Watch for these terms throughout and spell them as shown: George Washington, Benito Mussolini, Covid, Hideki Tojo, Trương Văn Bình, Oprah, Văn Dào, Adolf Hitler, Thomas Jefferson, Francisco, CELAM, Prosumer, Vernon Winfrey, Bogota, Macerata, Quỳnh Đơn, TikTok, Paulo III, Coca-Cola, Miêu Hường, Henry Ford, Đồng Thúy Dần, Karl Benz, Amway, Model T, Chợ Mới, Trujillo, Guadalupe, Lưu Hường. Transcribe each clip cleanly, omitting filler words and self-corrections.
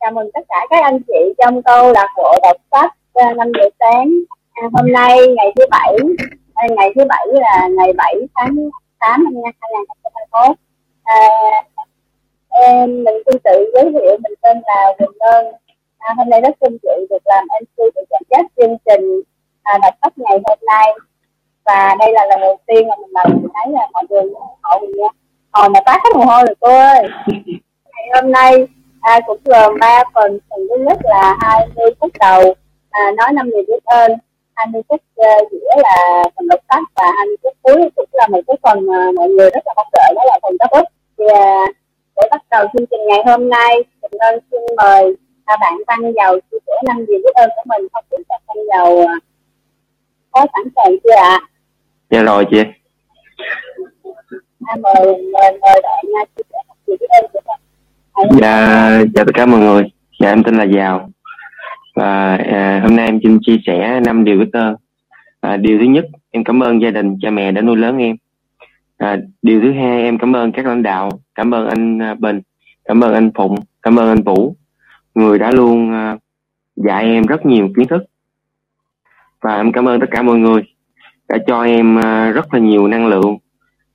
Chào mừng tất cả các anh chị trong câu lạc bộ đọc sách 5 giờ sáng. Hôm nay ngày thứ bảy là ngày 7 tháng 8 năm 2021. Mình xin tự giới thiệu, mình tên là Quỳnh Đơn. Hôm nay rất vinh dự được làm MC để dẫn dắt chương trình đọc sách ngày hôm nay. Và đây là lần đầu tiên mà mình thấy là mọi người ủng hộ mình nha. Hồi mà tát hết mồ hôi rồi cô ơi. Ngày hôm nay cũng gồm 3 phần. Phần thứ nhất là 20 phút đầu nói 5 điều biết ơn, 20 phút giữa là phần đọc sách, và 20 phút cuối cũng là một cái phần mà mọi người rất là mong đợi, đó là phần đọc sách. Thì để bắt đầu chương trình ngày hôm nay, mình nên xin mời bạn Văn Dào chia sẻ 5 điều biết ơn của mình. Không biết bạn Văn Dào có sẵn sàng chưa ạ? Dạ rồi chị. Mời bạn chia sẻ 5 điều biết ơn của mình. Dạ, chào tất cả mọi người. Dạ, em tên là Dào. Và hôm nay em xin chia sẻ 5 điều biết ơn. Điều thứ nhất, em cảm ơn gia đình, cha mẹ đã nuôi lớn em. Điều thứ hai, em cảm ơn các lãnh đạo. Cảm ơn anh Bình, cảm ơn anh Phụng, cảm ơn anh Vũ, người đã luôn dạy em rất nhiều kiến thức. Và em cảm ơn tất cả mọi người đã cho em rất là nhiều năng lượng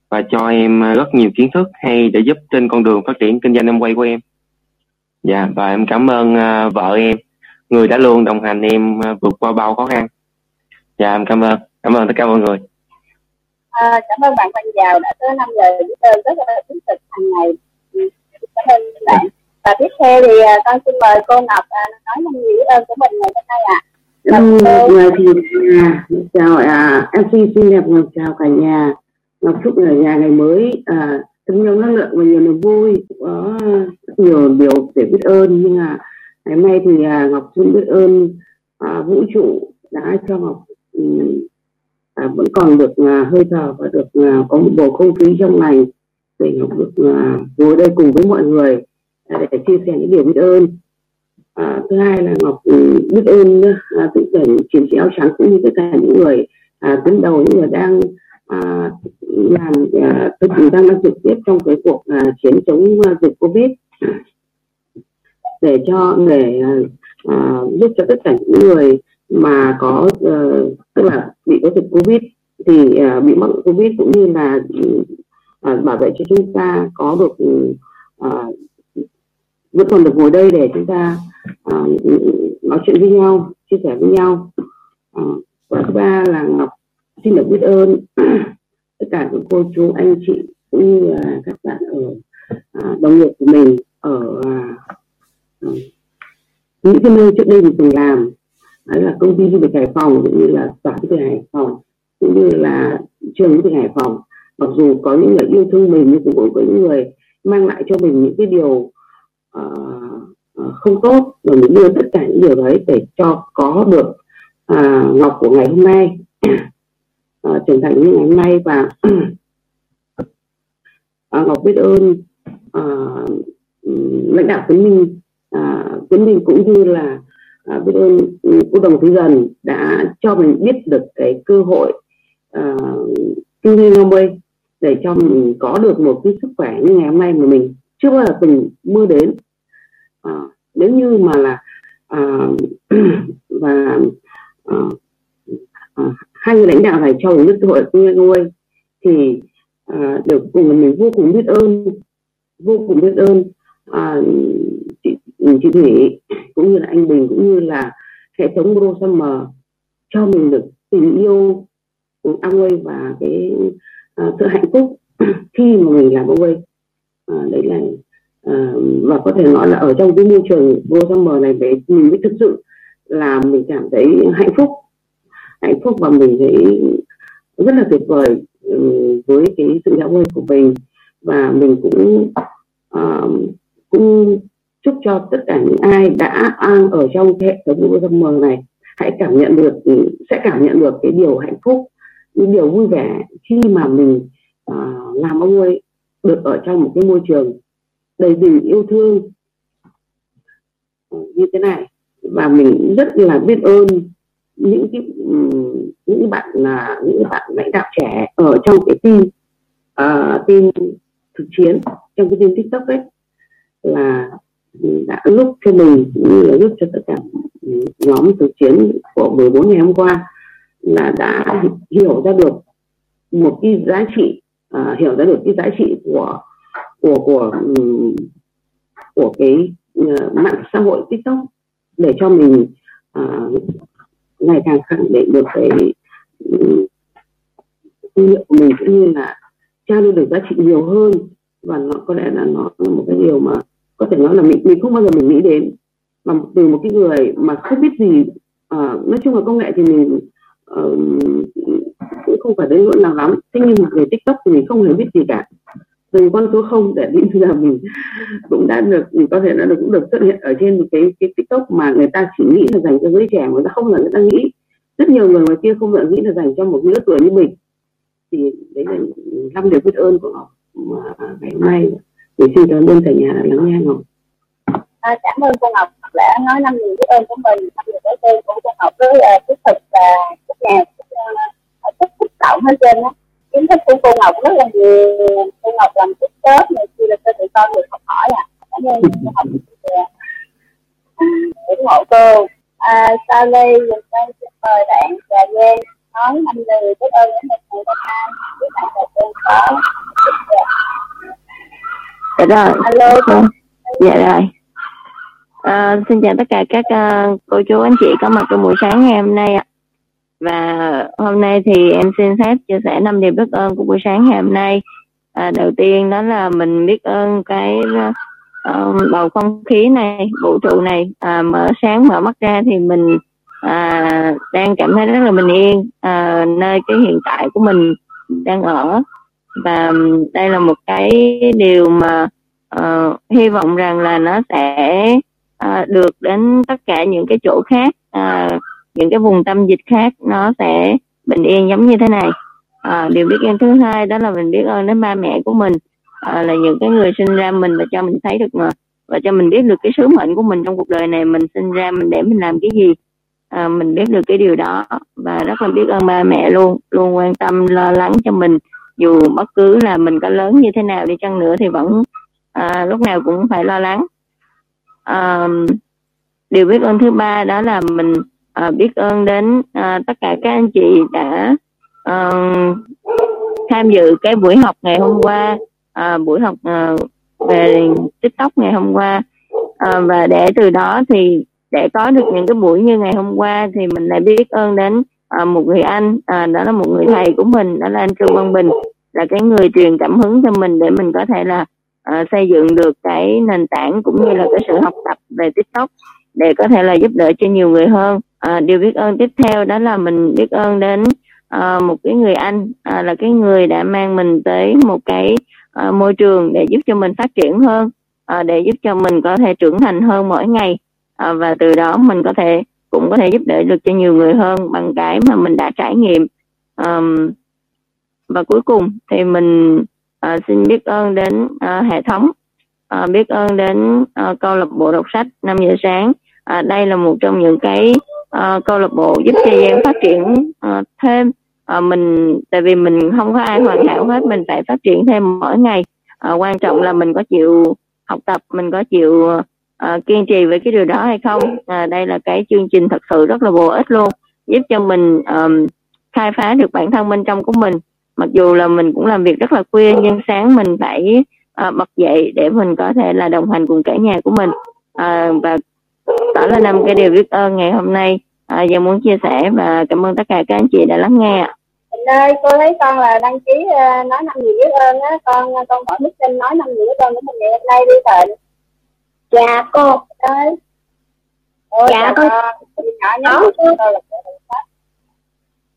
và cho em rất nhiều kiến thức hay để giúp trên con đường phát triển kinh doanh em quay của em. Dạ, và em cảm ơn vợ em, người đã luôn đồng hành em vượt qua bao khó khăn. Dạ, em cảm ơn tất cả mọi người. Cảm ơn bạn Văn Dào đã tới 5 giờ giúp ơn rất là thiết thực hàng ngày. Cảm ơn bạn. Và tiếp theo thì con xin mời cô Ngọc nói những gì giúp ơn của mình ngày hôm nay ạ. Chào ạ, em xin đẹp Ngọc, chào cả nhà. Ngọc chúc ở nhà ngày mới thân nhau năng lượng và nhiều niềm vui, có nhiều điều để biết ơn. Nhưng mà ngày nay thì Ngọc xin biết ơn vũ trụ đã cho Ngọc vẫn còn được hơi thở và được có một bầu không khí trong lành để Ngọc được ngồi đây cùng với mọi người để chia sẻ những điều biết ơn. Thứ hai là Ngọc biết ơn tự cảnh chiến sĩ áo trắng cũng như tất cả những người tuyến đầu, những người đang đang trực tiếp trong cái cuộc chiến chống dịch Covid, để giúp cho tất cả những người mà có tức là bị có dịch Covid thì bị mắc Covid, cũng như là bảo vệ cho chúng ta có được vẫn còn được ngồi đây để chúng ta nói chuyện với nhau, chia sẻ với nhau. Và thứ ba là Ngọc xin được biết ơn tất cả các cô chú anh chị cũng như là các bạn ở đồng nghiệp của mình ở những cái nơi trước đây mình từng làm, đó là công ty du lịch Hải Phòng, cũng như là tòa du lịch Hải Phòng, cũng như là trường du lịch Hải Phòng. Mặc dù có những người yêu thương mình nhưng cũng có những người mang lại cho mình những cái điều không tốt, và mình đưa tất cả những điều đấy để cho có được Ngọc của ngày hôm nay, trưởng thành như ngày hôm nay. Và Ngọc biết ơn lãnh đạo Tuấn Minh, cũng như là biết ơn cô Đồng Thúy Dần đã cho mình biết được cái cơ hội kinh doanh năm mươi, để cho mình có được một cái sức khỏe như ngày hôm nay mà mình chưa bao giờ từng mơ đến. Nếu như mà là và hai người lãnh đạo này cho mình biết cơ hội kinh doanh năm mươi thì đều cùng mình vô cùng biết ơn chị Thủy, cũng như là anh Bình, cũng như là hệ thống Prosumer cho mình được tình yêu của Amway và cái sự hạnh phúc khi mà mình làm Amway. Đấy là và có thể nói là ở trong cái môi trường Prosumer này để mình mới thực sự là mình cảm thấy hạnh phúc và mình thấy rất là tuyệt vời với cái sự Amway của mình. Và mình cũng chúc cho tất cả những ai đã ở trong hệ thống Prosumer này sẽ cảm nhận được cái điều hạnh phúc, những điều vui vẻ khi mà mình làm Amway, được ở trong một cái môi trường đầy tình yêu thương như thế này. Và mình rất là biết ơn những bạn lãnh đạo trẻ ở trong cái team thực chiến, trong cái team TikTok ấy, là đã lúc cho mình cũng như là giúp cho tất cả nhóm từ chiến của 14 ngày hôm qua là đã hiểu ra được một cái giá trị, hiểu ra được cái giá trị của cái mạng xã hội TikTok để cho mình ngày càng khẳng định được cái kinh nghiệm của mình cũng như là trao lưu được giá trị nhiều hơn, và nó có lẽ là nó là một cái điều mà có thể nói là mình không bao giờ mình nghĩ đến, mà từ một cái người mà không biết gì, nói chung là công nghệ thì mình cũng không phải đến nỗi nào lắm, thế nhưng mà về TikTok thì mình không hề biết gì cả, từ con số 0 để đến giờ mình cũng đã được, mình có thể cũng được xuất hiện ở trên cái TikTok mà người ta chỉ nghĩ là dành cho giới trẻ, người ta không là người ta nghĩ rất nhiều người ngoài kia không là nghĩ là dành cho một nửa tuổi như mình, thì đấy là 5 điều biết ơn của Ngọc ngày hôm nay. Thì xin cảm ơn cả nhà đã lắng nghe Ngọc. Cảm ơn cô Ngọc đã nói 5 điều biết ơn của mình, 5 điều biết ơn của cô Ngọc với thiết thực và rất là xúc động hết trơn á. Kiến thức của cô Ngọc rất là nhiều, cô Ngọc làm tích tốt này kia là cho tụi con được học hỏi ạ. Cảm ơn cô Ngọc ủng hộ cô. Sau đây con xin mời bạn Trà Giang nói 5 lời biết ơn đến một người bạn với bạn Trà Giang có. Dạ rồi. Alo. Dạ rồi. Xin chào tất cả các cô chú anh chị có mặt trong buổi sáng ngày hôm nay ạ. Và hôm nay thì em xin phép chia sẻ 5 điều biết ơn của buổi sáng ngày hôm nay. Đầu tiên đó là mình biết ơn cái bầu không khí này, vũ trụ này. Mở sáng mở mắt ra thì mình đang cảm thấy rất là bình yên nơi cái hiện tại của mình đang ở. Và đây là một cái điều mà hy vọng rằng là nó sẽ được đến tất cả những cái chỗ khác, những cái vùng tâm dịch khác nó sẽ bình yên giống như thế này. Điều biết ơn thứ hai đó là mình biết ơn đến ba mẹ của mình, là những cái người sinh ra mình và cho mình thấy được mà, và cho mình biết được cái sứ mệnh của mình trong cuộc đời này, mình sinh ra mình để mình làm cái gì, mình biết được cái điều đó, và rất là biết ơn ba mẹ luôn luôn quan tâm lo lắng cho mình, dù bất cứ là mình có lớn như thế nào đi chăng nữa thì vẫn lúc nào cũng phải lo lắng. Điều biết ơn thứ ba đó là mình biết ơn đến tất cả các anh chị đã tham dự cái buổi học ngày hôm qua, buổi học về TikTok ngày hôm qua, và để từ đó thì để có được những cái buổi như ngày hôm qua thì mình lại biết ơn đến một người anh, đó là một người thầy của mình, đó là anh Trương Văn Bình, là cái người truyền cảm hứng cho mình để mình có thể là xây dựng được cái nền tảng cũng như là cái sự học tập về TikTok để có thể là giúp đỡ cho nhiều người hơn. Điều biết ơn tiếp theo đó là mình biết ơn đến một cái người anh, là cái người đã mang mình tới một cái môi trường để giúp cho mình phát triển hơn, để giúp cho mình có thể trưởng thành hơn mỗi ngày, và từ đó mình có thể cũng có thể giúp đỡ được cho nhiều người hơn bằng cái mà mình đã trải nghiệm. Và cuối cùng thì mình xin biết ơn đến hệ thống, biết ơn đến câu lạc bộ đọc sách 5 giờ sáng. Đây là một trong những cái câu lạc bộ giúp cho Giang phát triển thêm. Mình tại vì mình không có ai hoàn hảo hết, mình phải phát triển thêm mỗi ngày. Quan trọng là mình có chịu học tập, mình có chịu kiên trì với cái điều đó hay không. Đây là cái chương trình thật sự rất là bổ ích luôn, giúp cho mình khai phá được bản thân bên trong của mình. Mặc dù là mình cũng làm việc rất là khuya, nhưng sáng mình phải bật dậy để mình có thể là đồng hành cùng cả nhà của mình. Và đó là 5 cái điều biết ơn ngày hôm nay giờ muốn chia sẻ, và cảm ơn tất cả các anh chị đã lắng nghe. Mình ơi, cô thấy con là đăng ký nói 5 điều biết ơn á, con hỏi Mít Sinh nói 5 điều biết ơn của mình ngày hôm nay đi thịnh. Dạ cô ơi. Dạ con.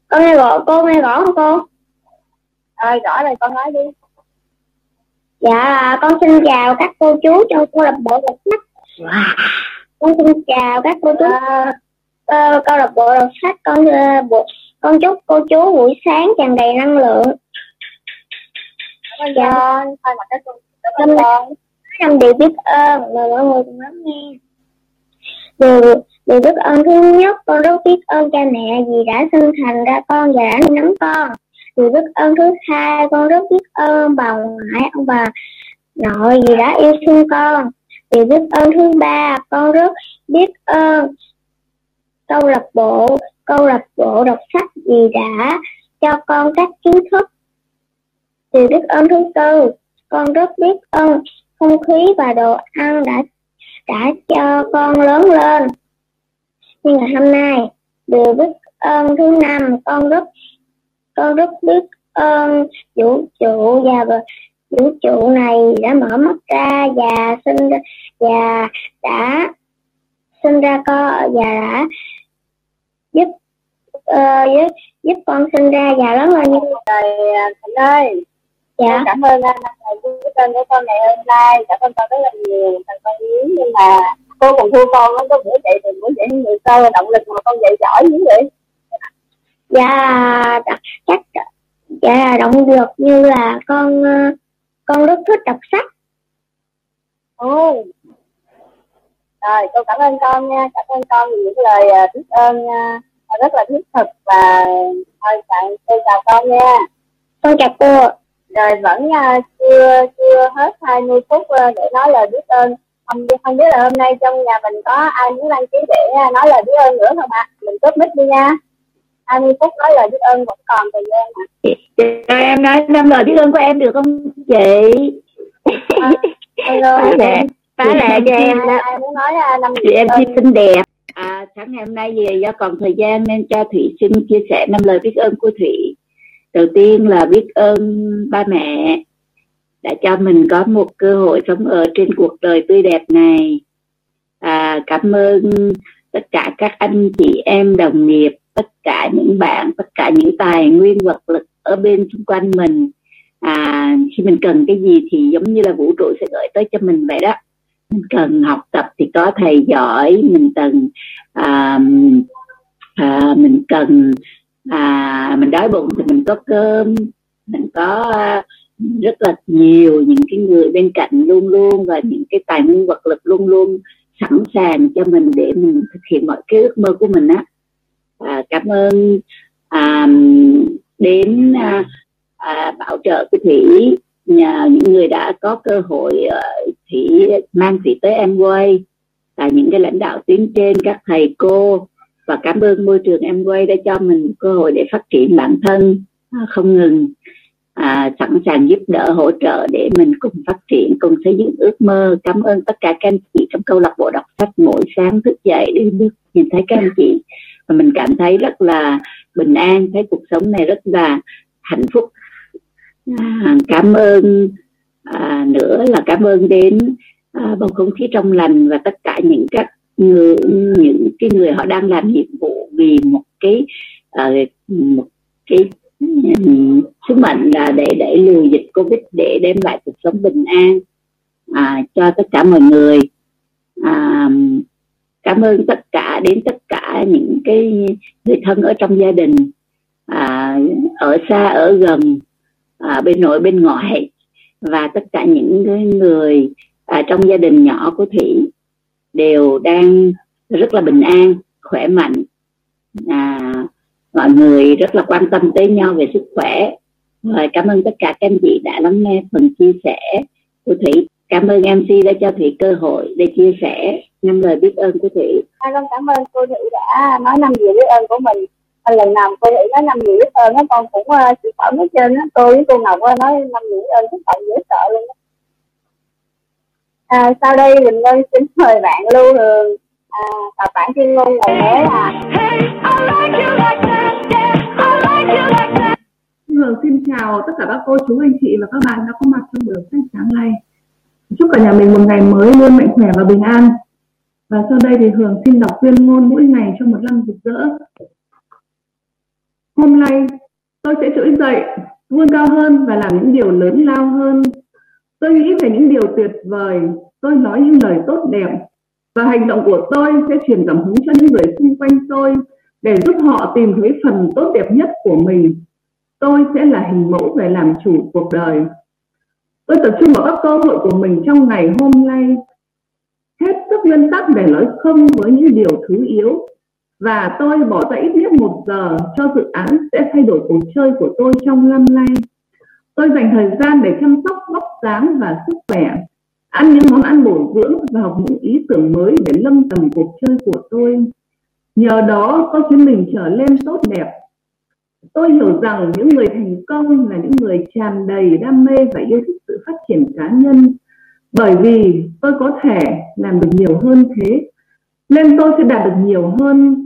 Con nghe rõ, cô nghe rõ không cô? Rồi rõ rồi, con nói đi. Dạ con xin chào các cô chú trong câu lạc bộ đọc sách. Con xin chào các cô chú câu lạc bộ đọc sách. Con chúc cô chú buổi sáng tràn đầy năng lượng. Dạ con. Thôi mặt con. 5 điều biết ơn, mời mọi người cùng lắng nghe. Điều biết ơn thứ nhất, con rất biết ơn cha mẹ vì đã sinh thành ra con và đã nuôi nấng con. Điều biết ơn thứ hai, con rất biết ơn bà ngoại, ông bà nội vì đã yêu thương con. Điều biết ơn thứ ba, con rất biết ơn câu lạc bộ đọc sách vì đã cho con các kiến thức. Điều biết ơn thứ tư, con rất biết ơn không khí và đồ ăn đã cho con lớn lên như ngày hôm nay. Điều biết ơn thứ năm, con rất biết ơn vũ trụ này đã mở mắt ra và đã sinh ra con và đã giúp con sinh ra và lớn lên như trời. Dạ. Cảm ơn anh với tên của con ngày hôm nay, cảm ơn con rất là nhiều, thằng con yếu nhưng mà cô còn thua con lắm, có buổi dạy thì buổi dạy nhiều câu động lực mà con dạy giỏi như vậy. Dạ, chắc dạ động lực như là con rất thích đọc sách. Ừ. Rồi, cô cảm ơn con nha, cảm ơn con vì những lời biết ơn rất là thiết thực và thôi bạn cô chào con nha. Con chào cô. Rồi vẫn chưa hết 20 phút để nói lời biết ơn. Không biết là hôm nay trong nhà mình có ai muốn đăng ký để nói lời biết ơn nữa không ạ? Mình cúp mic đi nha. 20 phút nói lời biết ơn vẫn còn thời gian ạ. Rồi em nói 5 lời biết ơn của em được không chị? Hello. Phá lệ cho em. Ai muốn nói 5 lời biết ơn? Chị em xinh đẹp. Sáng ngày hôm nay vì do còn thời gian nên cho Thủy xin chia sẻ 5 lời biết ơn của Thủy. Đầu tiên là biết ơn ba mẹ đã cho mình có một cơ hội sống ở trên cuộc đời tươi đẹp này. Cảm ơn tất cả các anh chị em đồng nghiệp, tất cả những bạn, tất cả những tài nguyên vật lực ở bên xung quanh mình. Khi mình cần cái gì thì giống như là vũ trụ sẽ gửi tới cho mình vậy đó. Mình cần học tập thì có thầy giỏi, mình đói bụng thì mình có cơm, mình có rất là nhiều những cái người bên cạnh luôn luôn và những cái tài nguyên vật lực luôn luôn sẵn sàng cho mình để mình thực hiện mọi cái ước mơ của mình á. Cảm ơn đến bảo trợ của Thủy, những người đã có cơ hội Thủy mang Thủy tới em quay, những cái lãnh đạo tuyến trên, các thầy cô. Và cảm ơn môi trường em quay đã cho mình cơ hội để phát triển bản thân không ngừng, sẵn sàng giúp đỡ, hỗ trợ để mình cùng phát triển, cùng xây dựng ước mơ. Cảm ơn tất cả các anh chị trong câu lạc bộ đọc sách mỗi sáng thức dậy để được nhìn thấy các anh chị. Và mình cảm thấy rất là bình an, thấy cuộc sống này rất là hạnh phúc. Cảm ơn nữa là cảm ơn đến bầu không khí trong lành và tất cả những các những cái người họ đang làm nhiệm vụ vì một cái sứ mệnh là để lùi dịch Covid, để đem lại cuộc sống bình an cho tất cả mọi người. Cảm ơn tất cả những cái người thân ở trong gia đình, ở xa ở gần, bên nội bên ngoại, và tất cả những người trong gia đình nhỏ của Thủy đều đang rất là bình an, khỏe mạnh. Mọi người rất là quan tâm tới nhau về sức khỏe. Rồi cảm ơn tất cả các anh chị đã lắng nghe phần chia sẻ của Thủy. Cảm ơn MC đã cho Thủy cơ hội để chia sẻ 5 lời biết ơn của Thủy. Con cảm ơn cô Thủy đã nói 5 lời biết ơn của mình. Lần nào cô Thủy nói 5 lời biết ơn đó, con cũng chịu phỏng hết trơn đó. Tôi với cô Ngọc nói 5 lời biết ơn cũng còn dễ sợ luôn đó. Sau đây mình lên xin mời bạn Lưu Hường và bản chuyên ngôn ngày lễ là hey, like Hường xin chào tất cả các cô chú anh chị và các bạn đã có mặt trong buổi sáng nay. Chúc cả nhà mình một ngày mới luôn mạnh khỏe và bình an. Và sau đây thì Hường xin đọc tuyên ngôn mỗi ngày cho một năm rực rỡ. Hôm nay tôi sẽ trỗi dậy vươn cao hơn và làm những điều lớn lao hơn. Tôi nghĩ về những điều tuyệt vời, tôi nói những lời tốt đẹp và hành động của tôi sẽ truyền cảm hứng cho những người xung quanh tôi để giúp họ tìm thấy phần tốt đẹp nhất của mình. Tôi sẽ là hình mẫu về làm chủ cuộc đời. Tôi tập trung vào các cơ hội của mình trong ngày hôm nay, hết sức nguyên tắc để nói không với những điều thứ yếu, và tôi bỏ ra ít nhất 1 giờ cho dự án sẽ thay đổi cuộc chơi của tôi trong năm nay. Tôi dành thời gian để chăm sóc vóc dáng và sức khỏe, ăn những món ăn bổ dưỡng vào những ý tưởng mới để nâng tầm cuộc chơi của tôi. Nhờ đó có chuyến mình trở lên tốt đẹp. Tôi hiểu rằng những người thành công là những người tràn đầy đam mê và yêu thích sự phát triển cá nhân. Bởi vì tôi có thể làm được nhiều hơn thế, nên tôi sẽ đạt được nhiều hơn.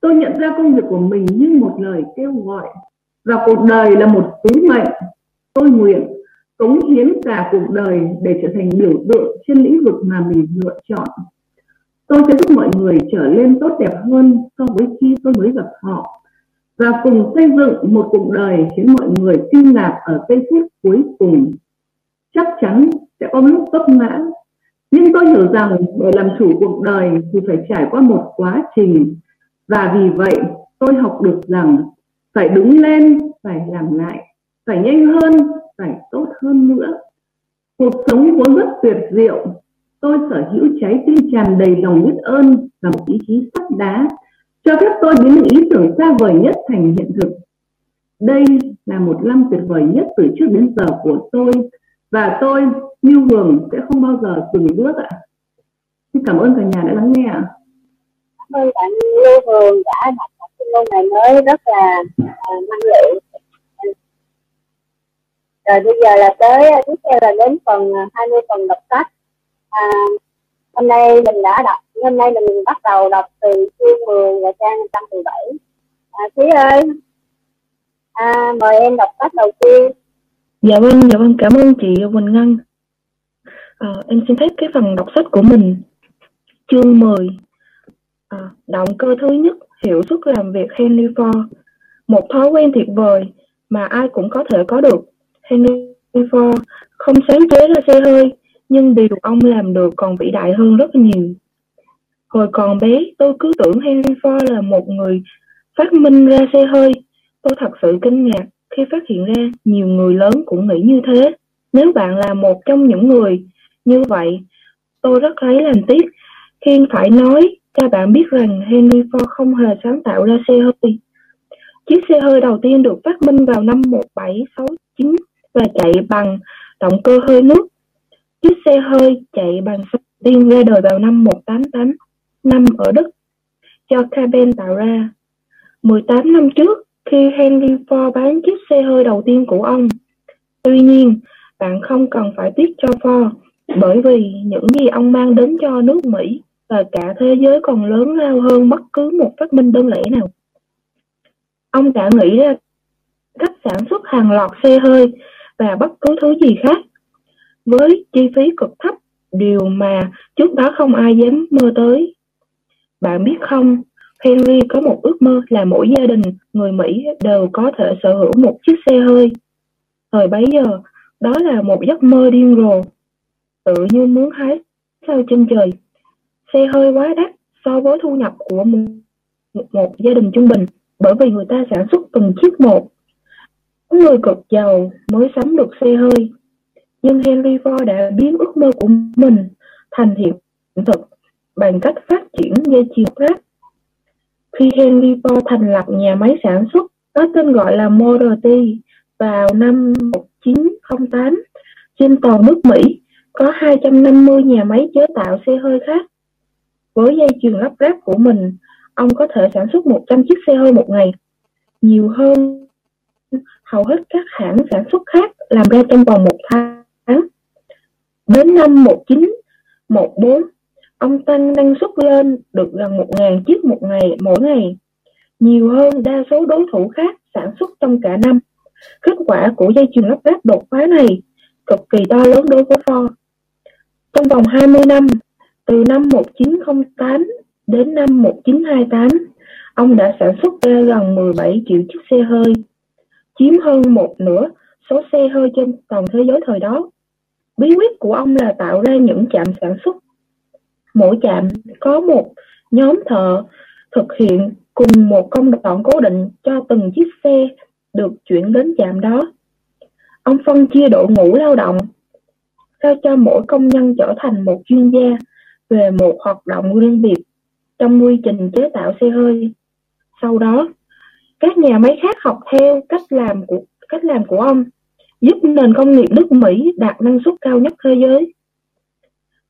Tôi nhận ra công việc của mình như một lời kêu gọi, và cuộc đời là một sứ mệnh. Tôi nguyện cống hiến cả cuộc đời để trở thành biểu tượng trên lĩnh vực mà mình lựa chọn. Tôi sẽ giúp mọi người trở lên tốt đẹp hơn so với khi tôi mới gặp họ, và cùng xây dựng một cuộc đời khiến mọi người kinh ngạc ở giây phút cuối cùng. Chắc chắn sẽ có lúc vấp ngã, nhưng tôi hiểu rằng để làm chủ cuộc đời thì phải trải qua một quá trình, và vì vậy tôi học được rằng phải đứng lên, phải làm lại, phải nhanh hơn, phải tốt hơn nữa. Cuộc sống vốn rất tuyệt diệu. Tôi sở hữu trái tim tràn đầy lòng biết ơn và một ý chí sắt đá, cho phép tôi biến những ý tưởng xa vời nhất thành hiện thực. Đây là một năm tuyệt vời nhất từ trước đến giờ của tôi, và tôi, Miêu Hường, sẽ không bao giờ dừng bước ạ. Xin cảm ơn cả nhà đã lắng nghe ạ. Cảm ơn bạn Miêu Hường đã đọc một cái câu này mới rất là năng lượng. Rồi bây giờ là tới, tiếp theo là đến phần 20 phần đọc sách. Hôm nay mình bắt đầu đọc từ chương 10 và trang 117. Thúy ơi, mời em đọc sách đầu tiên. Dạ vâng, cảm ơn chị Quỳnh Ngân. Em xin phép cái phần đọc sách của mình. Chương 10, động cơ thứ nhất, hiệu suất làm việc Henry Ford. Một thói quen tuyệt vời mà ai cũng có thể có được. Henry Ford không sáng chế ra xe hơi, nhưng điều ông làm được còn vĩ đại hơn rất nhiều. Hồi còn bé, tôi cứ tưởng Henry Ford là một người phát minh ra xe hơi. Tôi thật sự kinh ngạc khi phát hiện ra nhiều người lớn cũng nghĩ như thế. Nếu bạn là một trong những người như vậy, tôi rất lấy làm tiếc khi phải nói cho bạn biết rằng Henry Ford không hề sáng tạo ra xe hơi. Chiếc xe hơi đầu tiên được phát minh vào năm 1769 và chạy bằng động cơ hơi nước. Chiếc xe hơi chạy bằng xăng tiên ra đời vào năm 1885 ở Đức, do Karl Benz tạo ra. 18 năm trước, khi Henry Ford bán chiếc xe hơi đầu tiên của ông. Tuy nhiên, bạn không cần phải tiếc cho Ford, bởi vì những gì ông mang đến cho nước Mỹ và cả thế giới còn lớn lao hơn bất cứ một phát minh đơn lẻ nào. Ông đã nghĩ ra cách sản xuất hàng loạt xe hơi và bất cứ thứ gì khác với chi phí cực thấp, điều mà trước đó không ai dám mơ tới. Bạn biết không, Henry có một ước mơ là mỗi gia đình người Mỹ đều có thể sở hữu một chiếc xe hơi. Thời bấy giờ, đó là một giấc mơ điên rồ, tự như muốn hái sao chân trời. Xe hơi quá đắt so với thu nhập của một gia đình trung bình, bởi vì người ta sản xuất từng chiếc một. Người cực giàu mới sắm được xe hơi. Nhưng Henry Ford đã biến ước mơ của mình thành hiện thực bằng cách phát triển dây chuyền khác. Khi Henry Ford thành lập nhà máy sản xuất có tên gọi là Model T vào năm 1908, trên toàn nước Mỹ có 250 nhà máy chế tạo xe hơi khác. Với dây chuyền lắp ráp của mình, ông có thể sản xuất 100 chiếc xe hơi một ngày, nhiều hơn hầu hết các hãng sản xuất khác làm ra trong vòng một tháng. Đến năm 1914, ông tăng năng suất lên được gần 1.000 chiếc một ngày, mỗi ngày, nhiều hơn đa số đối thủ khác sản xuất trong cả năm. Kết quả của dây chuyền lắp ráp đột phá này cực kỳ to lớn đối với Ford. Trong vòng 20 năm, từ năm 1908 đến năm 1928, ông đã sản xuất ra gần 17 triệu chiếc xe hơi, chiếm hơn một nửa số xe hơi trên toàn thế giới thời đó. Bí quyết của ông là tạo ra những trạm sản xuất. Mỗi trạm có một nhóm thợ thực hiện cùng một công đoạn cố định cho từng chiếc xe được chuyển đến trạm đó. Ông phân chia đội ngũ lao động, sao cho mỗi công nhân trở thành một chuyên gia về một hoạt động riêng biệt trong quy trình chế tạo xe hơi. Sau đó, các nhà máy khác học theo cách làm của ông, giúp nền công nghiệp nước Mỹ đạt năng suất cao nhất thế giới.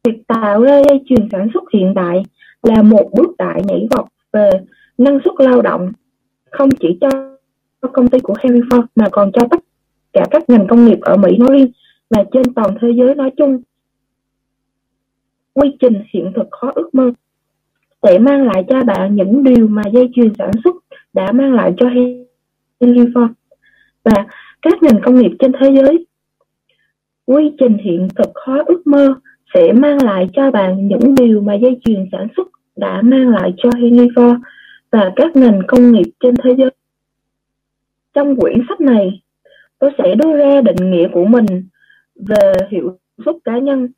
Việc tạo ra dây chuyền sản xuất hiện đại là một bước đại nhảy vọt về năng suất lao động, không chỉ cho công ty của Henry Ford mà còn cho tất cả các ngành công nghiệp ở Mỹ nói riêng và trên toàn thế giới nói chung. Quy trình hiện thực khó ước mơ sẽ mang lại cho bạn những điều mà dây chuyền sản xuất đã mang lại cho Henry Ford và các ngành công nghiệp trên thế giới. Quy trình hiện thực khó ước mơ sẽ mang lại cho bạn những điều mà dây chuyền sản xuất đã mang lại cho Henry Ford và các ngành công nghiệp trên thế giới. Trong quyển sách này, tôi sẽ đưa ra định nghĩa của mình về hiệu suất cá nhân.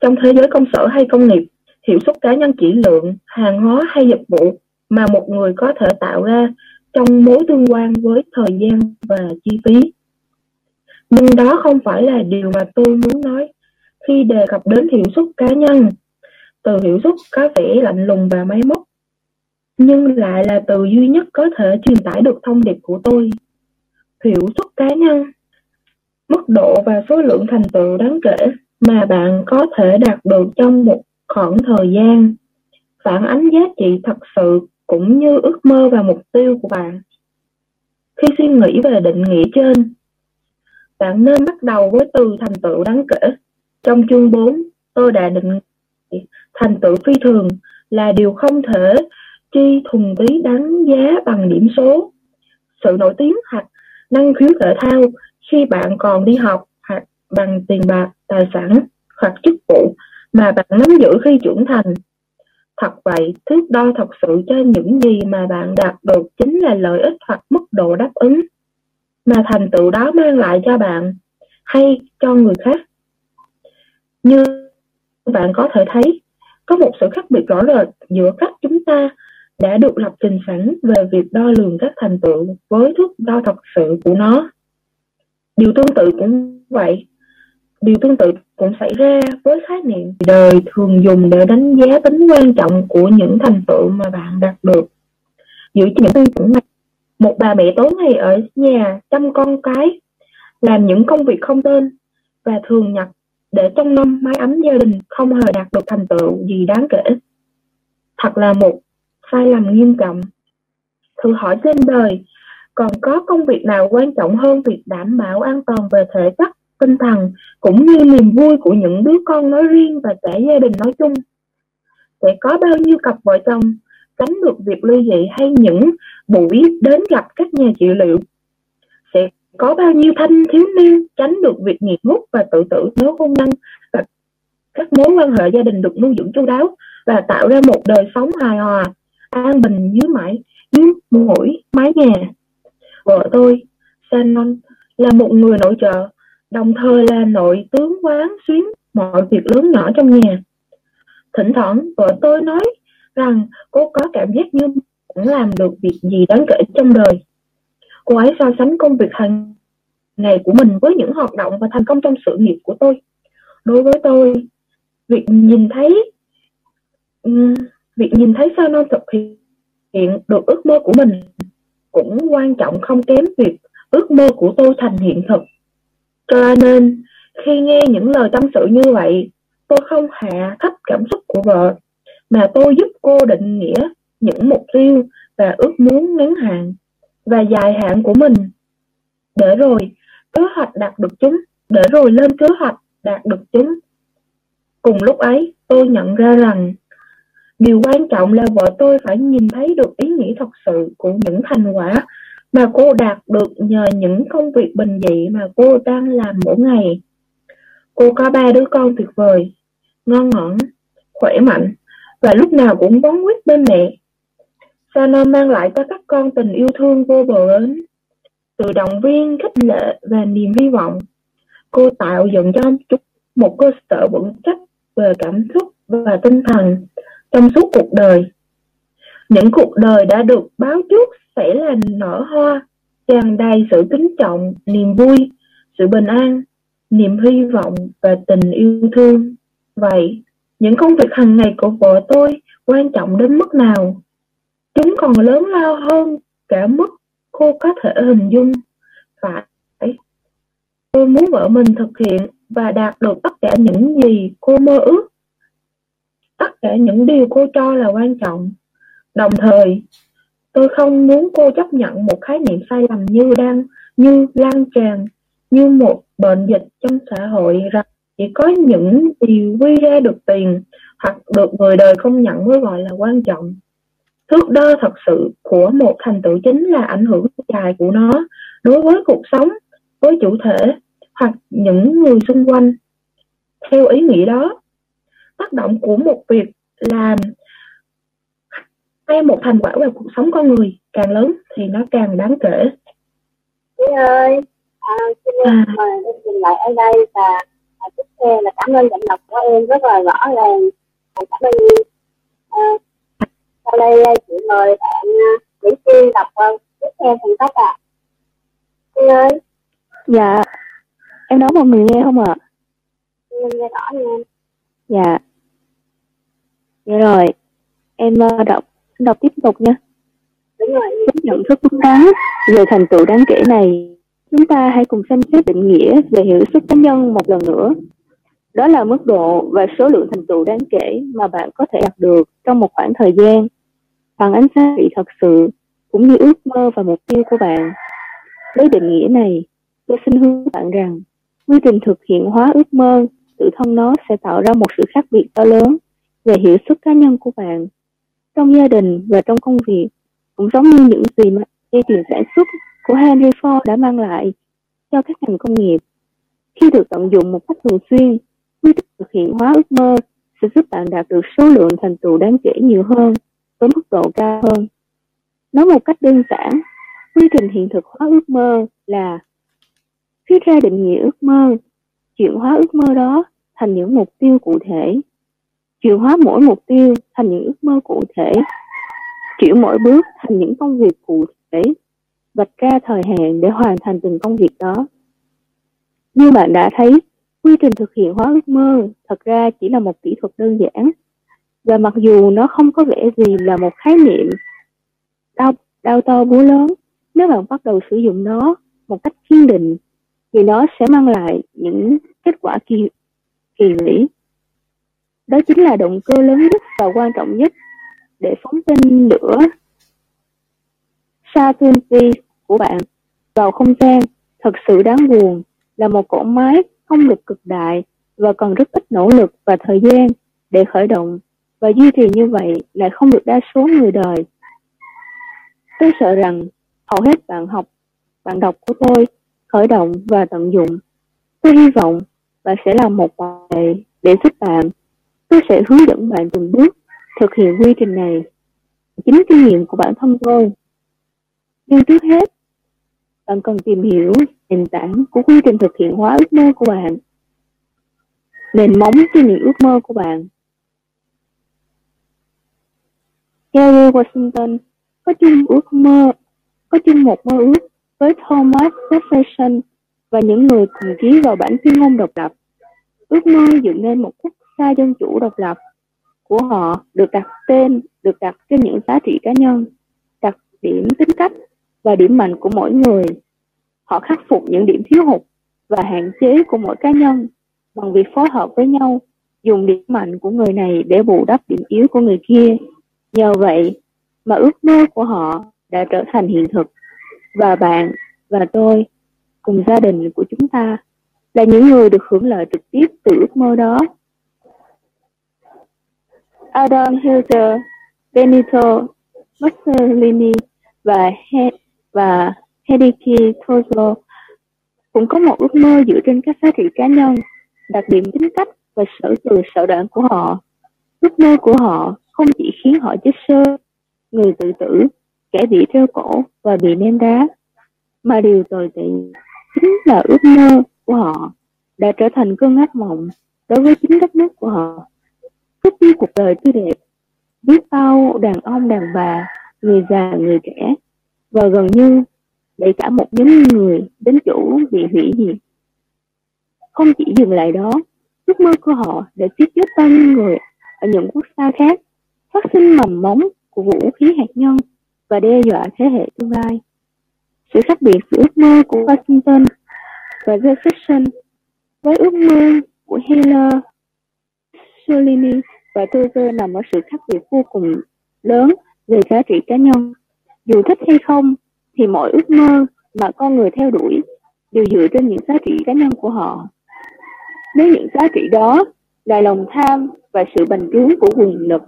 Trong thế giới công sở hay công nghiệp, hiệu suất cá nhân chỉ lượng, hàng hóa hay dịch vụ mà một người có thể tạo ra trong mối tương quan với thời gian và chi phí. Nhưng đó không phải là điều mà tôi muốn nói khi đề cập đến hiệu suất cá nhân. Từ hiệu suất có vẻ lạnh lùng và máy móc, nhưng lại là từ duy nhất có thể truyền tải được thông điệp của tôi. Hiệu suất cá nhân, mức độ và số lượng thành tựu đáng kể mà bạn có thể đạt được trong một khoảng thời gian, phản ánh giá trị thật sự cũng như ước mơ và mục tiêu của bạn. Khi suy nghĩ về định nghĩa trên, bạn nên bắt đầu với từ thành tựu đáng kể. Trong chương 4, tôi đã định nghĩa thành tựu phi thường là điều không thể chi thùng tí đánh giá bằng điểm số, sự nổi tiếng hoặc năng khiếu thể thao khi bạn còn đi học hoặc bằng tiền bạc, tài sản hoặc chức vụ mà bạn nắm giữ khi trưởng thành. Thật vậy, thước đo thật sự cho những gì mà bạn đạt được chính là lợi ích hoặc mức độ đáp ứng mà thành tựu đó mang lại cho bạn hay cho người khác. Như bạn có thể thấy, có một sự khác biệt rõ rệt giữa cách chúng ta đã được lập trình sẵn về việc đo lường các thành tựu với thước đo thật sự của nó. Điều tương tự cũng xảy ra với khái niệm đời thường dùng để đánh giá tính quan trọng của những thành tựu mà bạn đạt được. Dựa trên những tiêu chuẩn, một bà mẹ tối ngày ở nhà chăm con cái, làm những công việc không tên và thường nhật để trong năm mái ấm gia đình không hề đạt được thành tựu gì đáng kể. Thật là một sai lầm nghiêm trọng. Thử hỏi trên đời còn có công việc nào quan trọng hơn việc đảm bảo an toàn về thể chất, tinh thần cũng như niềm vui của những đứa con nói riêng và cả gia đình nói chung? Sẽ có bao nhiêu cặp vợ chồng tránh được việc ly dị hay những buổi đến gặp các nhà trị liệu? Sẽ có bao nhiêu thanh thiếu niên tránh được việc nghiện hút và tự tử nếu hôn nhân và các mối quan hệ gia đình được nuôi dưỡng chu đáo và tạo ra một đời sống hài hòa, an bình dưới mỗi mái nhà? Vợ tôi, Shannon, là một người nội trợ, đồng thời là nội tướng quán xuyến mọi việc lớn nhỏ trong nhà. Thỉnh thoảng, vợ tôi nói rằng cô có cảm giác như cũng làm được việc gì đáng kể trong đời. Cô ấy so sánh công việc hàng ngày của mình với những hoạt động và thành công trong sự nghiệp của tôi. Đối với tôi, việc nhìn thấy sao non thực hiện được ước mơ của mình cũng quan trọng không kém việc ước mơ của tôi thành hiện thực. Cho nên, khi nghe những lời tâm sự như vậy, tôi không hạ thấp cảm xúc của vợ, mà tôi giúp cô định nghĩa những mục tiêu và ước muốn ngắn hạn và dài hạn của mình, để rồi kế hoạch đạt được chúng, để rồi lên kế hoạch đạt được chúng. Cùng lúc ấy, tôi nhận ra rằng điều quan trọng là vợ tôi phải nhìn thấy được ý nghĩa thật sự của những thành quả mà cô đạt được nhờ những công việc bình dị mà cô đang làm mỗi ngày. Cô có 3 đứa con tuyệt vời, ngon ngọt, khỏe mạnh và lúc nào cũng bón quýt bên mẹ. Sana mang lại cho các con tình yêu thương vô bờ bến, sự động viên, khích lệ và niềm hy vọng. Cô tạo dựng cho chúng một cơ sở vững chắc về cảm xúc và tinh thần trong suốt cuộc đời. Những cuộc đời đã được báo trước sẽ là nở hoa, tràn đầy sự kính trọng, niềm vui, sự bình an, niềm hy vọng và tình yêu thương. Vậy, những công việc hàng ngày của vợ tôi quan trọng đến mức nào? Chúng còn lớn lao hơn cả mức cô có thể hình dung. Phải, Tôi muốn vợ mình thực hiện và đạt được tất cả những gì cô mơ ước, tất cả những điều cô cho là quan trọng. Đồng thời, tôi không muốn cô chấp nhận một khái niệm sai lầm như lan tràn, như một bệnh dịch trong xã hội rằng chỉ có những điều quy ra được tiền hoặc được người đời công nhận mới gọi là quan trọng. Thước đo thật sự của một thành tựu chính là ảnh hưởng dài của nó đối với cuộc sống, với chủ thể hoặc những người xung quanh. Theo ý nghĩa đó, tác động của một việc làm hay một thành quả về cuộc sống con người càng lớn thì nó càng đáng kể. Chị ơi, xin mời em dừng lại ở đây và tiếp theo là cảm ơn giọng đọc của em rất là rõ ràng. Cảm ơn em. Sau đây chị mời bạn Mỹ Tiên đọc tiếp theo phần sách ạ. Chị ơi. Dạ, em nói một mình nghe không ạ? Mình nghe rõ nha. Dạ. Dạ rồi, em đọc tiếp tục nha. Đúng rồi. Chấp nhận thức chúng ta về thành tựu đáng kể này, chúng ta hãy cùng xem xét định nghĩa về hiệu suất cá nhân một lần nữa. Đó là mức độ và số lượng thành tựu đáng kể mà bạn có thể đạt được trong một khoảng thời gian, bằng ánh sáng vị thật sự, cũng như ước mơ và mục tiêu của bạn. Với định nghĩa này, tôi xin hứa bạn rằng quy trình thực hiện hóa ước mơ tự thân nó sẽ tạo ra một sự khác biệt to lớn về hiệu suất cá nhân của bạn trong gia đình và trong công việc, cũng giống như những gì mà dây chuyền sản xuất của Henry Ford đã mang lại cho các ngành công nghiệp. Khi được tận dụng một cách thường xuyên, quy trình thực hiện hóa ước mơ sẽ giúp bạn đạt được số lượng thành tựu đáng kể nhiều hơn với mức độ cao hơn. Nói một cách đơn giản, quy trình hiện thực hóa ước mơ là viết ra định nghĩa ước mơ, chuyển hóa ước mơ đó thành những mục tiêu cụ thể, chuyển hóa mỗi mục tiêu thành những ước mơ cụ thể, chuyển mỗi bước thành những công việc cụ thể, vạch ra thời hạn để hoàn thành từng công việc đó. Như bạn đã thấy, quy trình thực hiện hóa ước mơ thật ra chỉ là một kỹ thuật đơn giản, và mặc dù nó không có vẻ gì là một khái niệm đau to búa lớn, nếu bạn bắt đầu sử dụng nó một cách kiên định thì nó sẽ mang lại những kết quả kỳ vĩ. Đó chính là động cơ lớn nhất và quan trọng nhất để phóng tên lửa Saturn của bạn vào không gian. Thật sự đáng buồn là một cỗ máy không lực cực đại và cần rất ít nỗ lực và thời gian để khởi động, và duy trì như vậy lại không được đa số người đời. Tôi sợ rằng hầu hết bạn đọc của tôi khởi động và tận dụng. Tôi hy vọng bạn sẽ làm một bài để giúp bạn. Tôi sẽ hướng dẫn bạn từng bước thực hiện quy trình này chính kinh nghiệm của bản thân tôi. Nhưng trước hết, bạn cần tìm hiểu nền tảng của quy trình thực hiện hóa ước mơ của bạn, nền móng cho những ước mơ của bạn. George Washington có chung một mơ ước với Thomas Jefferson và những người cùng ký vào bản tuyên ngôn độc lập. Ước mơ dựng nên một quốc gia dân chủ độc lập của họ được đặt trên những giá trị cá nhân, đặc điểm tính cách và điểm mạnh của mỗi người. Họ khắc phục những điểm thiếu hụt và hạn chế của mỗi cá nhân bằng việc phối hợp với nhau, dùng điểm mạnh của người này để bù đắp điểm yếu của người kia. Nhờ vậy mà ước mơ của họ đã trở thành hiện thực, và bạn và tôi cùng gia đình của chúng ta là những người được hưởng lợi trực tiếp từ ước mơ đó. Adolf Hitler, Benito Mussolini và Hideki Tojo cũng có một ước mơ dựa trên các giá trị cá nhân, đặc điểm tính cách và sở đoạn của họ. Ước mơ của họ không chỉ khiến họ chết sớm, người tự tử, kẻ bị treo cổ và bị ném đá, mà điều tồi tệ chính là ước mơ của họ đã trở thành cơn ác mộng đối với chính đất nước của họ, cướp đi cuộc đời tươi đẹp biết bao đàn ông đàn bà, người già người trẻ, và gần như đẩy cả một nhóm người đến chỗ bị hủy diệt. Không chỉ dừng lại đó, ước mơ của họ đã giết chết bao nhiêu người ở những quốc gia khác, phát sinh mầm móng của vũ khí hạt nhân và đe dọa thế hệ tương lai. Sự khác biệt giữa ước mơ của Washington và Jefferson với ước mơ của Hitler, Mussolini và Tojo nằm ở sự khác biệt vô cùng lớn về giá trị cá nhân. Dù thích hay không thì mọi ước mơ mà con người theo đuổi đều dựa trên những giá trị cá nhân của họ. Nếu những giá trị đó là lòng tham và sự bành trướng của quyền lực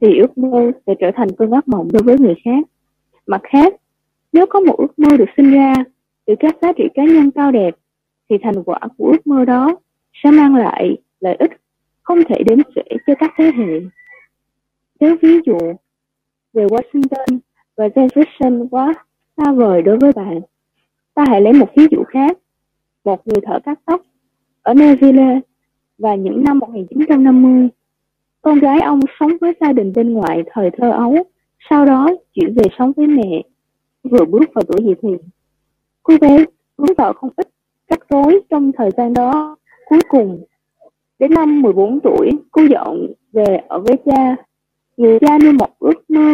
thì ước mơ sẽ trở thành cơn ác mộng đối với người khác. Mặt khác, nếu có một ước mơ được sinh ra từ các giá trị cá nhân cao đẹp thì thành quả của ước mơ đó sẽ mang lại lợi ích không thể đếm xuể cho các thế hệ. Nếu ví dụ về Washington và Jefferson quá xa vời đối với bạn, ta hãy lấy một ví dụ khác. Một người thợ cắt tóc ở New Zealand và những năm 1950, con gái ông sống với gia đình bên ngoại thời thơ ấu, sau đó chuyển về sống với mẹ. Vừa bước vào tuổi dậy thì cô bé vướng vào không ít rắc rối trong thời gian đó. Cuối cùng, đến năm 14 tuổi, cô dọn về ở với cha. Người cha nuôi một ước mơ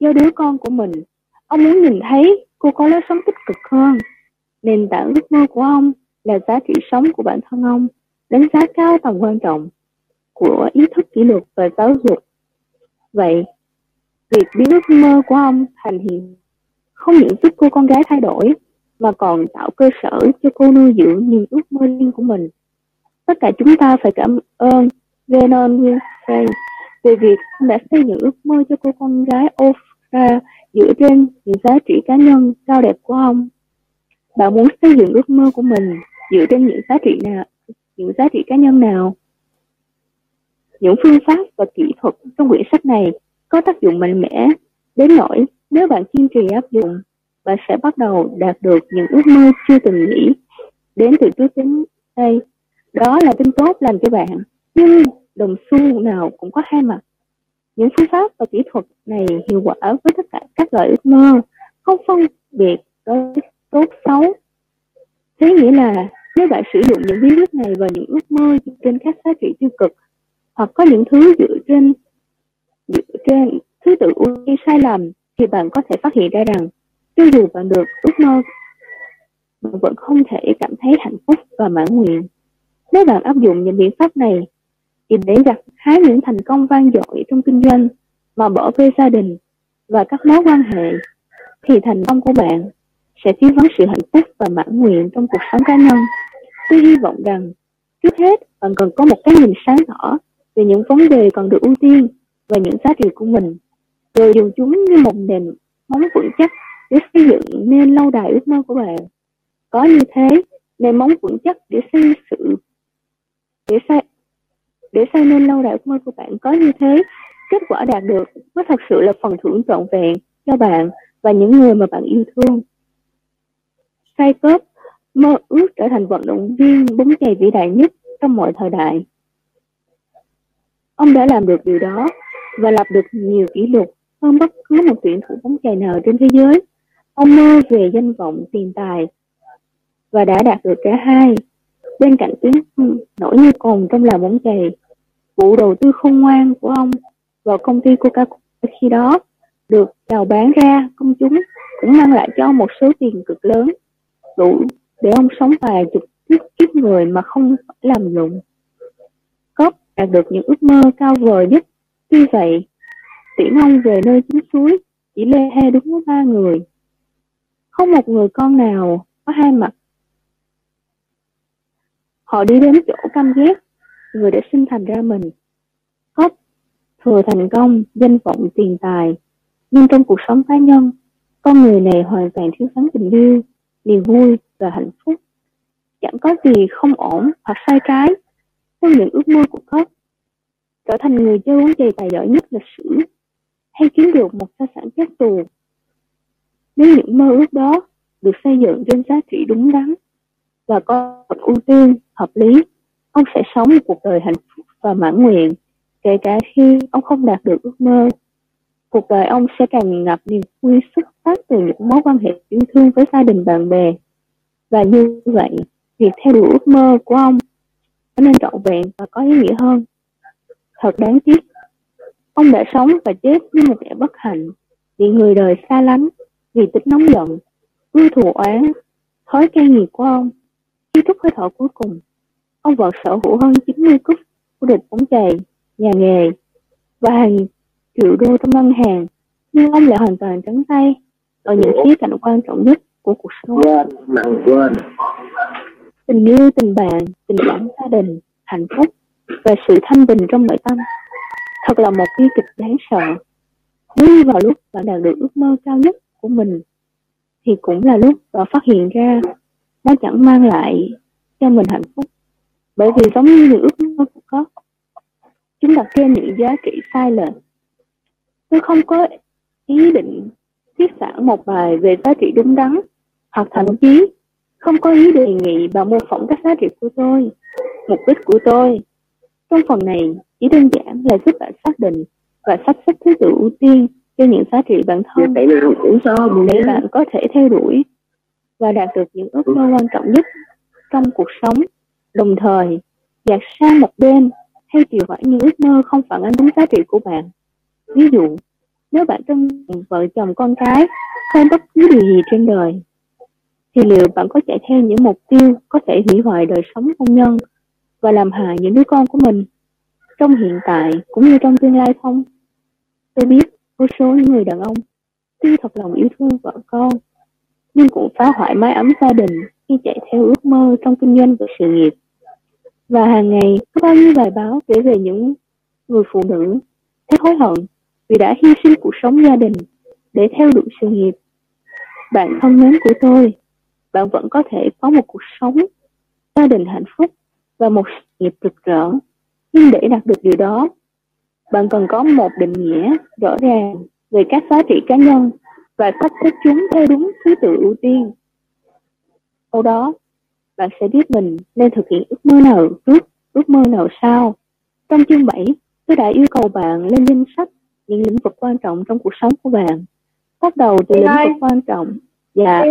do đứa con của mình. Ông muốn nhìn thấy cô có lối sống tích cực hơn. Nền tảng ước mơ của ông là giá trị sống của bản thân ông, đánh giá cao tầm quan trọng của ý thức kỷ luật và giáo dục. Vậy, việc biến ước mơ của ông thành hiện không những giúp cô con gái thay đổi mà còn tạo cơ sở cho cô nuôi dưỡng niềm ước mơ riêng của mình. Tất cả chúng ta phải cảm ơn Vernon Winfrey về việc đã xây dựng ước mơ cho cô con gái Oprah dựa trên những giá trị cá nhân cao đẹp của ông. Bạn muốn xây dựng ước mơ của mình dựa trên những giá trị nào, những giá trị cá nhân nào? Những phương pháp và kỹ thuật trong quyển sách này có tác dụng mạnh mẽ đến nỗi nếu bạn kiên trì áp dụng, bạn sẽ bắt đầu đạt được những ước mơ chưa từng nghĩ đến từ trước đến đây. Đó là tin tốt làm cho bạn, nhưng đồng xu nào cũng có hai mặt. Những phương pháp và kỹ thuật này hiệu quả với tất cả các loại ước mơ, không phân biệt tốt xấu. Thế nghĩa là nếu bạn sử dụng những bí quyết này vào những ước mơ trên các giá trị tiêu cực hoặc có những thứ dựa trên thứ tự ưu tiên sai lầm thì bạn có thể phát hiện ra rằng cho dù bạn được ước mơ, bạn vẫn không thể cảm thấy hạnh phúc và mãn nguyện. Nếu bạn áp dụng những biện pháp này thì để gặt hái những thành công vang dội trong kinh doanh mà bỏ bê gia đình và các mối quan hệ thì thành công của bạn sẽ thiếu vắng sự hạnh phúc và mãn nguyện trong cuộc sống cá nhân. Tôi hy vọng rằng trước hết bạn cần có một cái nhìn sáng tỏ về những vấn đề cần được ưu tiên và những giá trị của mình, rồi dùng chúng như một nền móng vững chắc để xây dựng nên lâu đài ước mơ của bạn. Có như thế, nền móng vững chắc để xây nên lâu đài ước mơ của bạn. Có như thế, kết quả đạt được mới thật sự là phần thưởng trọn vẹn cho bạn và những người mà bạn yêu thương. Sai cớp mơ ước trở thành vận động viên bóng chày vĩ đại nhất trong mọi thời đại. Ông đã làm được điều đó và lập được nhiều kỷ lục hơn bất cứ một tuyển thủ bóng chày nào trên thế giới. Ông mơ về danh vọng, tiền tài và đã đạt được cả hai. Bên cạnh tiếng nổi như cồn trong làng bóng chày, vụ đầu tư khôn ngoan của ông vào công ty Coca-Cola khi đó được chào bán ra công chúng cũng mang lại cho ông một số tiền cực lớn, đủ để ông sống vài chục kiếp người mà không phải làm lụng. Cóp đạt được những ước mơ cao vời nhất. Tuy vậy, tiễn ông về nơi chính suối chỉ lê he đúng với 3 người. Không một người con nào có hai mặt. Họ đi đến chỗ căm ghét người đã sinh thành ra mình. Cóp thừa thành công, danh vọng, tiền tài, nhưng trong cuộc sống cá nhân, con người này hoàn toàn thiếu vắng tình yêu, niềm vui và hạnh phúc. Chẳng có gì không ổn hoặc sai trái trong những ước mơ của Cóp. Trở thành người chơi bóng chày tài giỏi nhất lịch sử hay kiếm được một gia sản chết tù. Nếu những mơ ước đó được xây dựng trên giá trị đúng đắn và có một ưu tiên hợp lý, ông sẽ sống một cuộc đời hạnh phúc và mãn nguyện, kể cả khi ông không đạt được ước mơ. Cuộc đời ông sẽ tràn ngập niềm vui xuất phát từ những mối quan hệ yêu thương với gia đình, bạn bè. Và như vậy, việc theo đuổi ước mơ của ông trở nên trọn vẹn và có ý nghĩa hơn. Thật đáng tiếc, ông đã sống và chết như một kẻ bất hạnh, bị người đời xa lánh vì tính nóng giận, ưa thù oán, Khói cay nghiệt của ông. Khi thúc hơi thở cuối cùng, ông vợ sở hữu hơn 90 cúp của địch bóng chày, nhà nghề và hàng triệu đô trong ngân hàng, nhưng ông lại hoàn toàn trắng tay ở những khía cạnh quan trọng nhất của cuộc sống: tình yêu, tình bạn, tình cảm gia đình, hạnh phúc và sự thanh bình trong nội tâm. Thật là một bi kịch đáng sợ. Nếu vào lúc bạn đạt được ước mơ cao nhất của mình, thì cũng là lúc bạn phát hiện ra nó chẳng mang lại cho mình hạnh phúc, bởi vì giống như những ước mơ của con, chúng đặt trên những giá trị sai lệch. Tôi không có ý định viết sẵn một bài về giá trị đúng đắn, hoặc thậm chí không có ý đề nghị bạn mô phỏng các giá trị của tôi. Mục đích của tôi trong phần này chỉ đơn giản là giúp bạn xác định và sắp xếp thứ tự ưu tiên cho những giá trị bản thân để bạn có thể theo đuổi và đạt được những ước mơ quan trọng nhất trong cuộc sống, đồng thời dạt sang một bên theo chiều hỏi những ước mơ không phản ánh đúng giá trị của bạn. Ví dụ, nếu bạn trong vợ chồng con cái không bất cứ điều gì trên đời, thì liệu bạn có chạy theo những mục tiêu có thể hủy hoại đời sống hôn nhân và làm hại những đứa con của mình trong hiện tại cũng như trong tương lai không? Tôi biết vô số những người đàn ông tuy thật lòng yêu thương vợ con nhưng cũng phá hoại mái ấm gia đình khi chạy theo ước mơ trong kinh doanh và sự nghiệp. Và hàng ngày có bao nhiêu bài báo kể về những người phụ nữ thấy hối hận vì đã hy sinh cuộc sống gia đình để theo đuổi sự nghiệp. Bạn thân mến của tôi, bạn vẫn có thể có một cuộc sống gia đình hạnh phúc và một sự nghiệp rực rỡ, nhưng để đạt được điều đó, bạn cần có một định nghĩa rõ ràng về các giá trị cá nhân và sắp xếp chúng theo đúng thứ tự ưu tiên. Sau đó, bạn sẽ biết mình nên thực hiện ước mơ nào trước, ước mơ nào sau. Trong chương 7, tôi đã yêu cầu bạn lên danh sách những lĩnh vực quan trọng trong cuộc sống của bạn. Bắt đầu từ lĩnh vực quan trọng. Dạ.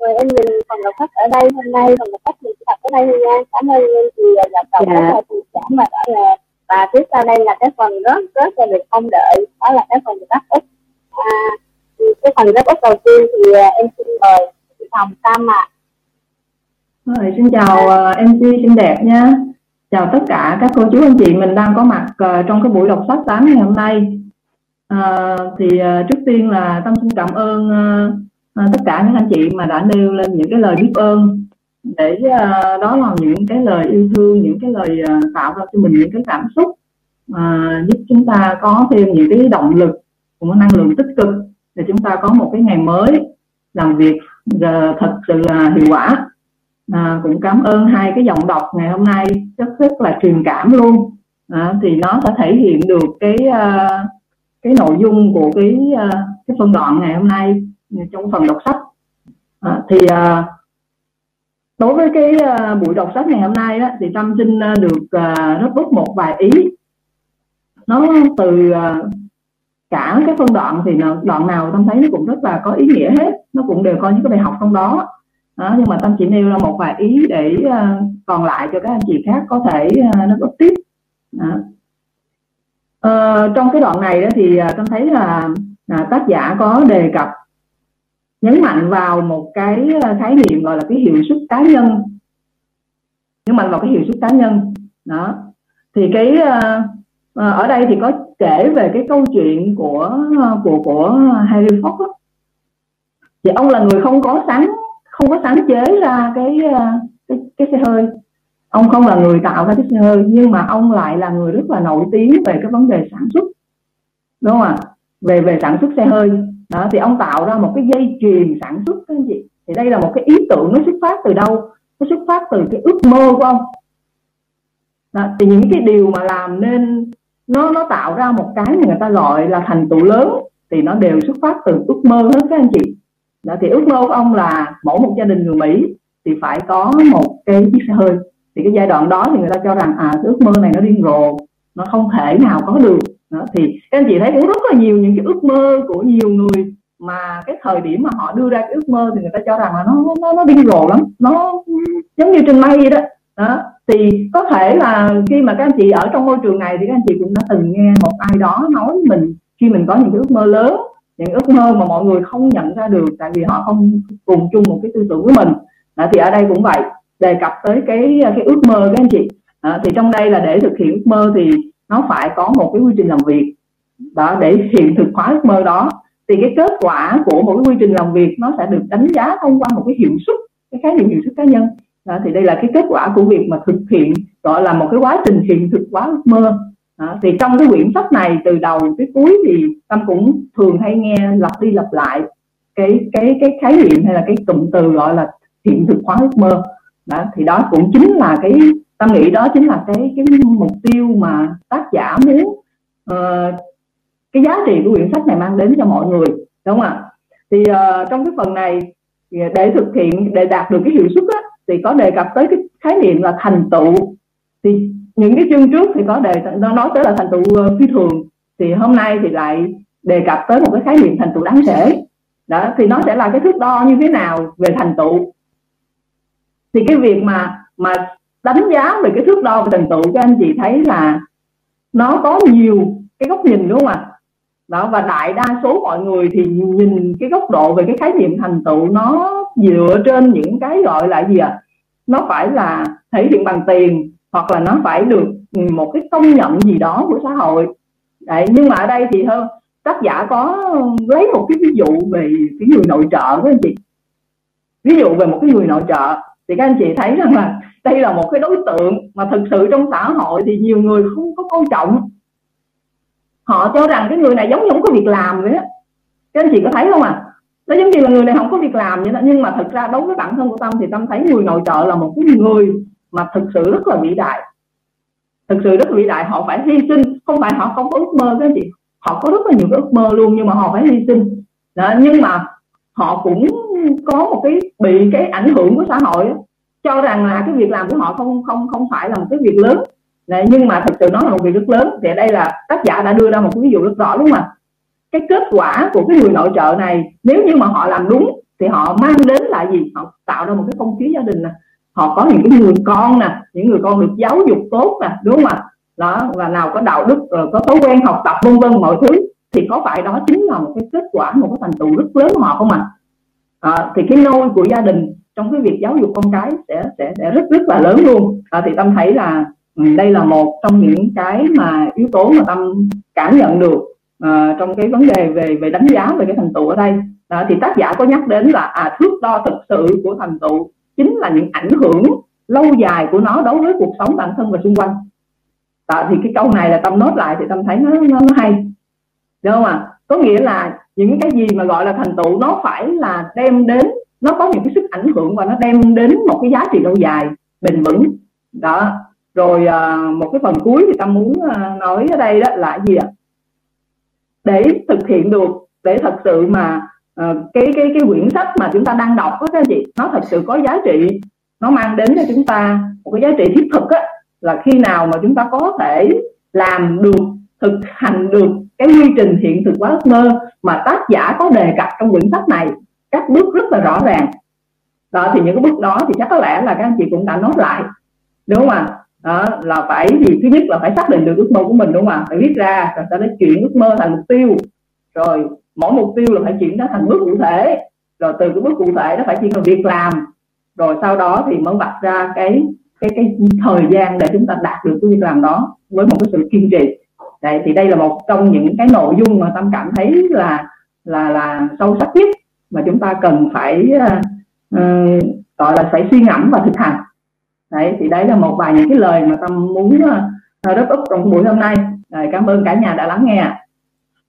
Mời em nhìn phần đọc sách ở đây hôm nay, phần đọc sách mình sẽ đọc ở đây thôi nha. Cảm ơn em vì gặp đồng rất là tình cảm và rõ ràng. Và tiếp sau đây là cái phần rất là được mong đợi, đó là cái phần đáp ức. Cái phần đáp ức đầu tiên thì em xin mời chị Hồng Tâm ạ. Rồi, xin chào MC xinh đẹp nha. Chào tất cả các cô chú anh chị mình đang có mặt trong cái buổi đọc sách sáng ngày hôm nay. Trước tiên là Tâm xin cảm ơn tất cả những anh chị mà đã nêu lên những cái lời biết ơn, để đó là những cái lời yêu thương, những cái lời tạo ra cho mình những cái cảm xúc giúp chúng ta có thêm những cái động lực, cũng có năng lượng tích cực để chúng ta có một cái ngày mới làm việc thật sự là hiệu quả. Cũng cảm ơn hai cái giọng đọc ngày hôm nay rất là truyền cảm luôn, thì nó sẽ thể hiện được cái nội dung của cái phân đoạn ngày hôm nay trong phần đọc sách. Đối với cái buổi đọc sách ngày hôm nay đó, thì Tâm xin được rất bút một vài ý. Nó từ cả cái phân đoạn thì đoạn nào Tâm thấy nó cũng rất là có ý nghĩa hết, nó cũng đều có những cái bài học trong đó. Nhưng mà Tâm chỉ nêu ra một vài ý để còn lại cho các anh chị khác có thể nó góp tiếp. Trong cái đoạn này đó thì Tâm thấy là tác giả có đề cập, nhấn mạnh vào một cái khái niệm gọi là cái hiệu suất cá nhân. Nhấn mạnh vào cái hiệu suất cá nhân đó. Thì cái ở đây thì có kể về cái câu chuyện của Henry Ford đó. Thì ông là người không có sáng chế ra cái xe hơi. Ông không là người tạo ra cái xe hơi, nhưng mà ông lại là người rất là nổi tiếng về cái vấn đề sản xuất, đúng không ạ? Về sản xuất xe hơi đó, thì ông tạo ra một cái dây chuyền sản xuất các anh chị. Thì đây là một cái ý tưởng, nó xuất phát từ đâu? Nó xuất phát từ cái ước mơ của ông đó. Thì những cái điều mà làm nên nó tạo ra một cái mà người ta gọi là thành tựu lớn thì nó đều xuất phát từ ước mơ hết các anh chị. Đó, thì ước mơ của ông là mỗi một gia đình người Mỹ thì phải có một cái chiếc xe hơi. Thì cái giai đoạn đó thì người ta cho rằng cái ước mơ này nó điên rồ, nó không thể nào có được. Đó, thì các anh chị thấy cũng rất là nhiều những cái ước mơ của nhiều người mà cái thời điểm mà họ đưa ra cái ước mơ thì người ta cho rằng là nó điên rồ lắm, nó giống như trên mây vậy đó. Đó, thì có thể là khi mà các anh chị ở trong môi trường này thì các anh chị cũng đã từng nghe một ai đó nói với mình, khi mình có những cái ước mơ lớn, những ước mơ mà mọi người không nhận ra được tại vì họ không cùng chung một cái tư tưởng với mình, Thì ở đây cũng vậy, đề cập tới cái ước mơ các anh chị. Thì trong đây là để thực hiện ước mơ thì nó phải có một cái quy trình làm việc đó để hiện thực hóa ước mơ đó. Thì cái kết quả của một cái quy trình làm việc nó sẽ được đánh giá thông qua một cái hiệu suất, cái khái niệm hiệu suất cá nhân. Thì đây là cái kết quả của việc mà thực hiện, gọi là một cái quá trình hiện thực hóa ước mơ. Thì trong cái quyển sách này từ đầu tới cuối thì Tâm cũng thường hay nghe lặp đi lặp lại cái khái niệm hay là cái cụm từ gọi là hiện thực hóa ước mơ. Thì đó cũng chính là cái, Tâm nghĩ đó chính là cái mục tiêu mà tác giả muốn, cái giá trị của quyển sách này mang đến cho mọi người, đúng không ạ? Thì trong cái phần này để thực hiện, để đạt được cái hiệu suất á, thì có đề cập tới cái khái niệm là thành tựu. Thì những cái chương trước thì có nói tới là thành tựu phi thường, thì hôm nay thì lại đề cập tới một cái khái niệm thành tựu đáng kể. Đó, thì nó sẽ là cái thước đo như thế nào về thành tựu? Thì cái việc mà đánh giá về cái thước đo về thành tựu, các anh chị thấy là nó có nhiều cái góc nhìn, đúng không ạ? Đó, và đại đa số mọi người thì nhìn cái góc độ về cái khái niệm thành tựu nó dựa trên những cái gọi là gì ạ? Nó phải là thể hiện bằng tiền, hoặc là nó phải được một cái công nhận gì đó của xã hội. Đấy, nhưng mà ở đây thì tác giả có lấy một cái ví dụ về cái người nội trợ của anh chị. Ví dụ về một cái người nội trợ thì các anh chị thấy rằng là đây là một cái đối tượng mà thực sự trong xã hội thì nhiều người không có coi trọng. Họ cho rằng cái người này giống như không có việc làm vậy đó. Các anh chị có thấy không ạ? Nó giống như là người này không có việc làm vậy đó. Nhưng mà thật ra đối với bản thân của Tâm thì Tâm thấy người nội trợ là một cái người mà thực sự rất là vĩ đại. Thực sự rất là vĩ đại, họ phải hy sinh. Không phải họ không có ước mơ các anh chị, họ có rất là nhiều cái ước mơ luôn, nhưng mà họ phải hy sinh đó. Nhưng mà họ cũng có một cái bị cái ảnh hưởng của xã hội đó, cho rằng là cái việc làm của họ không phải là một cái việc lớn. Đấy, nhưng mà thực sự nó là một việc rất lớn. Thì ở đây là tác giả đã đưa ra một cái ví dụ rất rõ, đúng không ạ? Cái kết quả của cái người nội trợ này, nếu như mà họ làm đúng thì họ mang đến là gì? Họ tạo ra một cái không khí gia đình nè, họ có những cái người con nè, những người con được giáo dục tốt nè, đúng không ạ? Đó, và nào có đạo đức, rồi có thói quen học tập, vân vân mọi thứ. Thì có phải đó chính là một cái kết quả, một cái thành tựu rất lớn của họ không ạ? Thì cái nôi của gia đình trong cái việc giáo dục con cái sẽ rất là lớn luôn. Thì Tâm thấy là đây là một trong những cái mà yếu tố mà Tâm cảm nhận được trong cái vấn đề về đánh giá về cái thành tựu ở đây. Thì tác giả có nhắc đến là thước đo thực sự của thành tựu chính là những ảnh hưởng lâu dài của nó đối với cuộc sống bản thân và xung quanh. Thì cái câu này là Tâm nốt lại thì Tâm thấy nó hay, đúng không ạ? Có nghĩa là những cái gì mà gọi là thành tựu nó phải là đem đến, nó có những cái sức ảnh hưởng và nó đem đến một cái giá trị lâu dài bền vững đó. Rồi một cái phần cuối thì Tâm muốn nói ở đây đó là gì ạ? Để thực hiện được, để thật sự mà cái quyển sách mà chúng ta đang đọc đó, các anh chị, nó thật sự có giá trị, nó mang đến cho chúng ta một cái giá trị thiết thực á, là khi nào mà chúng ta có thể làm được, thực hành được cái quy trình hiện thực hóa ước mơ mà tác giả có đề cập trong quyển sách này, các bước rất là rõ ràng. Đó, thì những cái bước đó thì chắc có lẽ là các anh chị cũng đã nói lại, đúng không ạ? Đó, là phải gì? Thứ nhất là phải xác định được ước mơ của mình, đúng không ạ? Phải viết ra, rồi ta phải chuyển ước mơ thành mục tiêu, rồi mỗi mục tiêu là phải chuyển nó thành bước cụ thể, rồi từ cái bước cụ thể nó phải chuyển thành việc làm, rồi sau đó thì mới vạch ra cái thời gian để chúng ta đạt được cái việc làm đó với một cái sự kiên trì. Đấy, thì đây là một trong những cái nội dung mà Tâm cảm thấy là sâu sắc nhất mà chúng ta cần phải gọi là phải suy ngẫm và thực hành. Đấy, thì đấy là một vài những cái lời mà Tâm muốn đáp ứng trong buổi hôm nay. Rồi, cảm ơn cả nhà đã lắng nghe.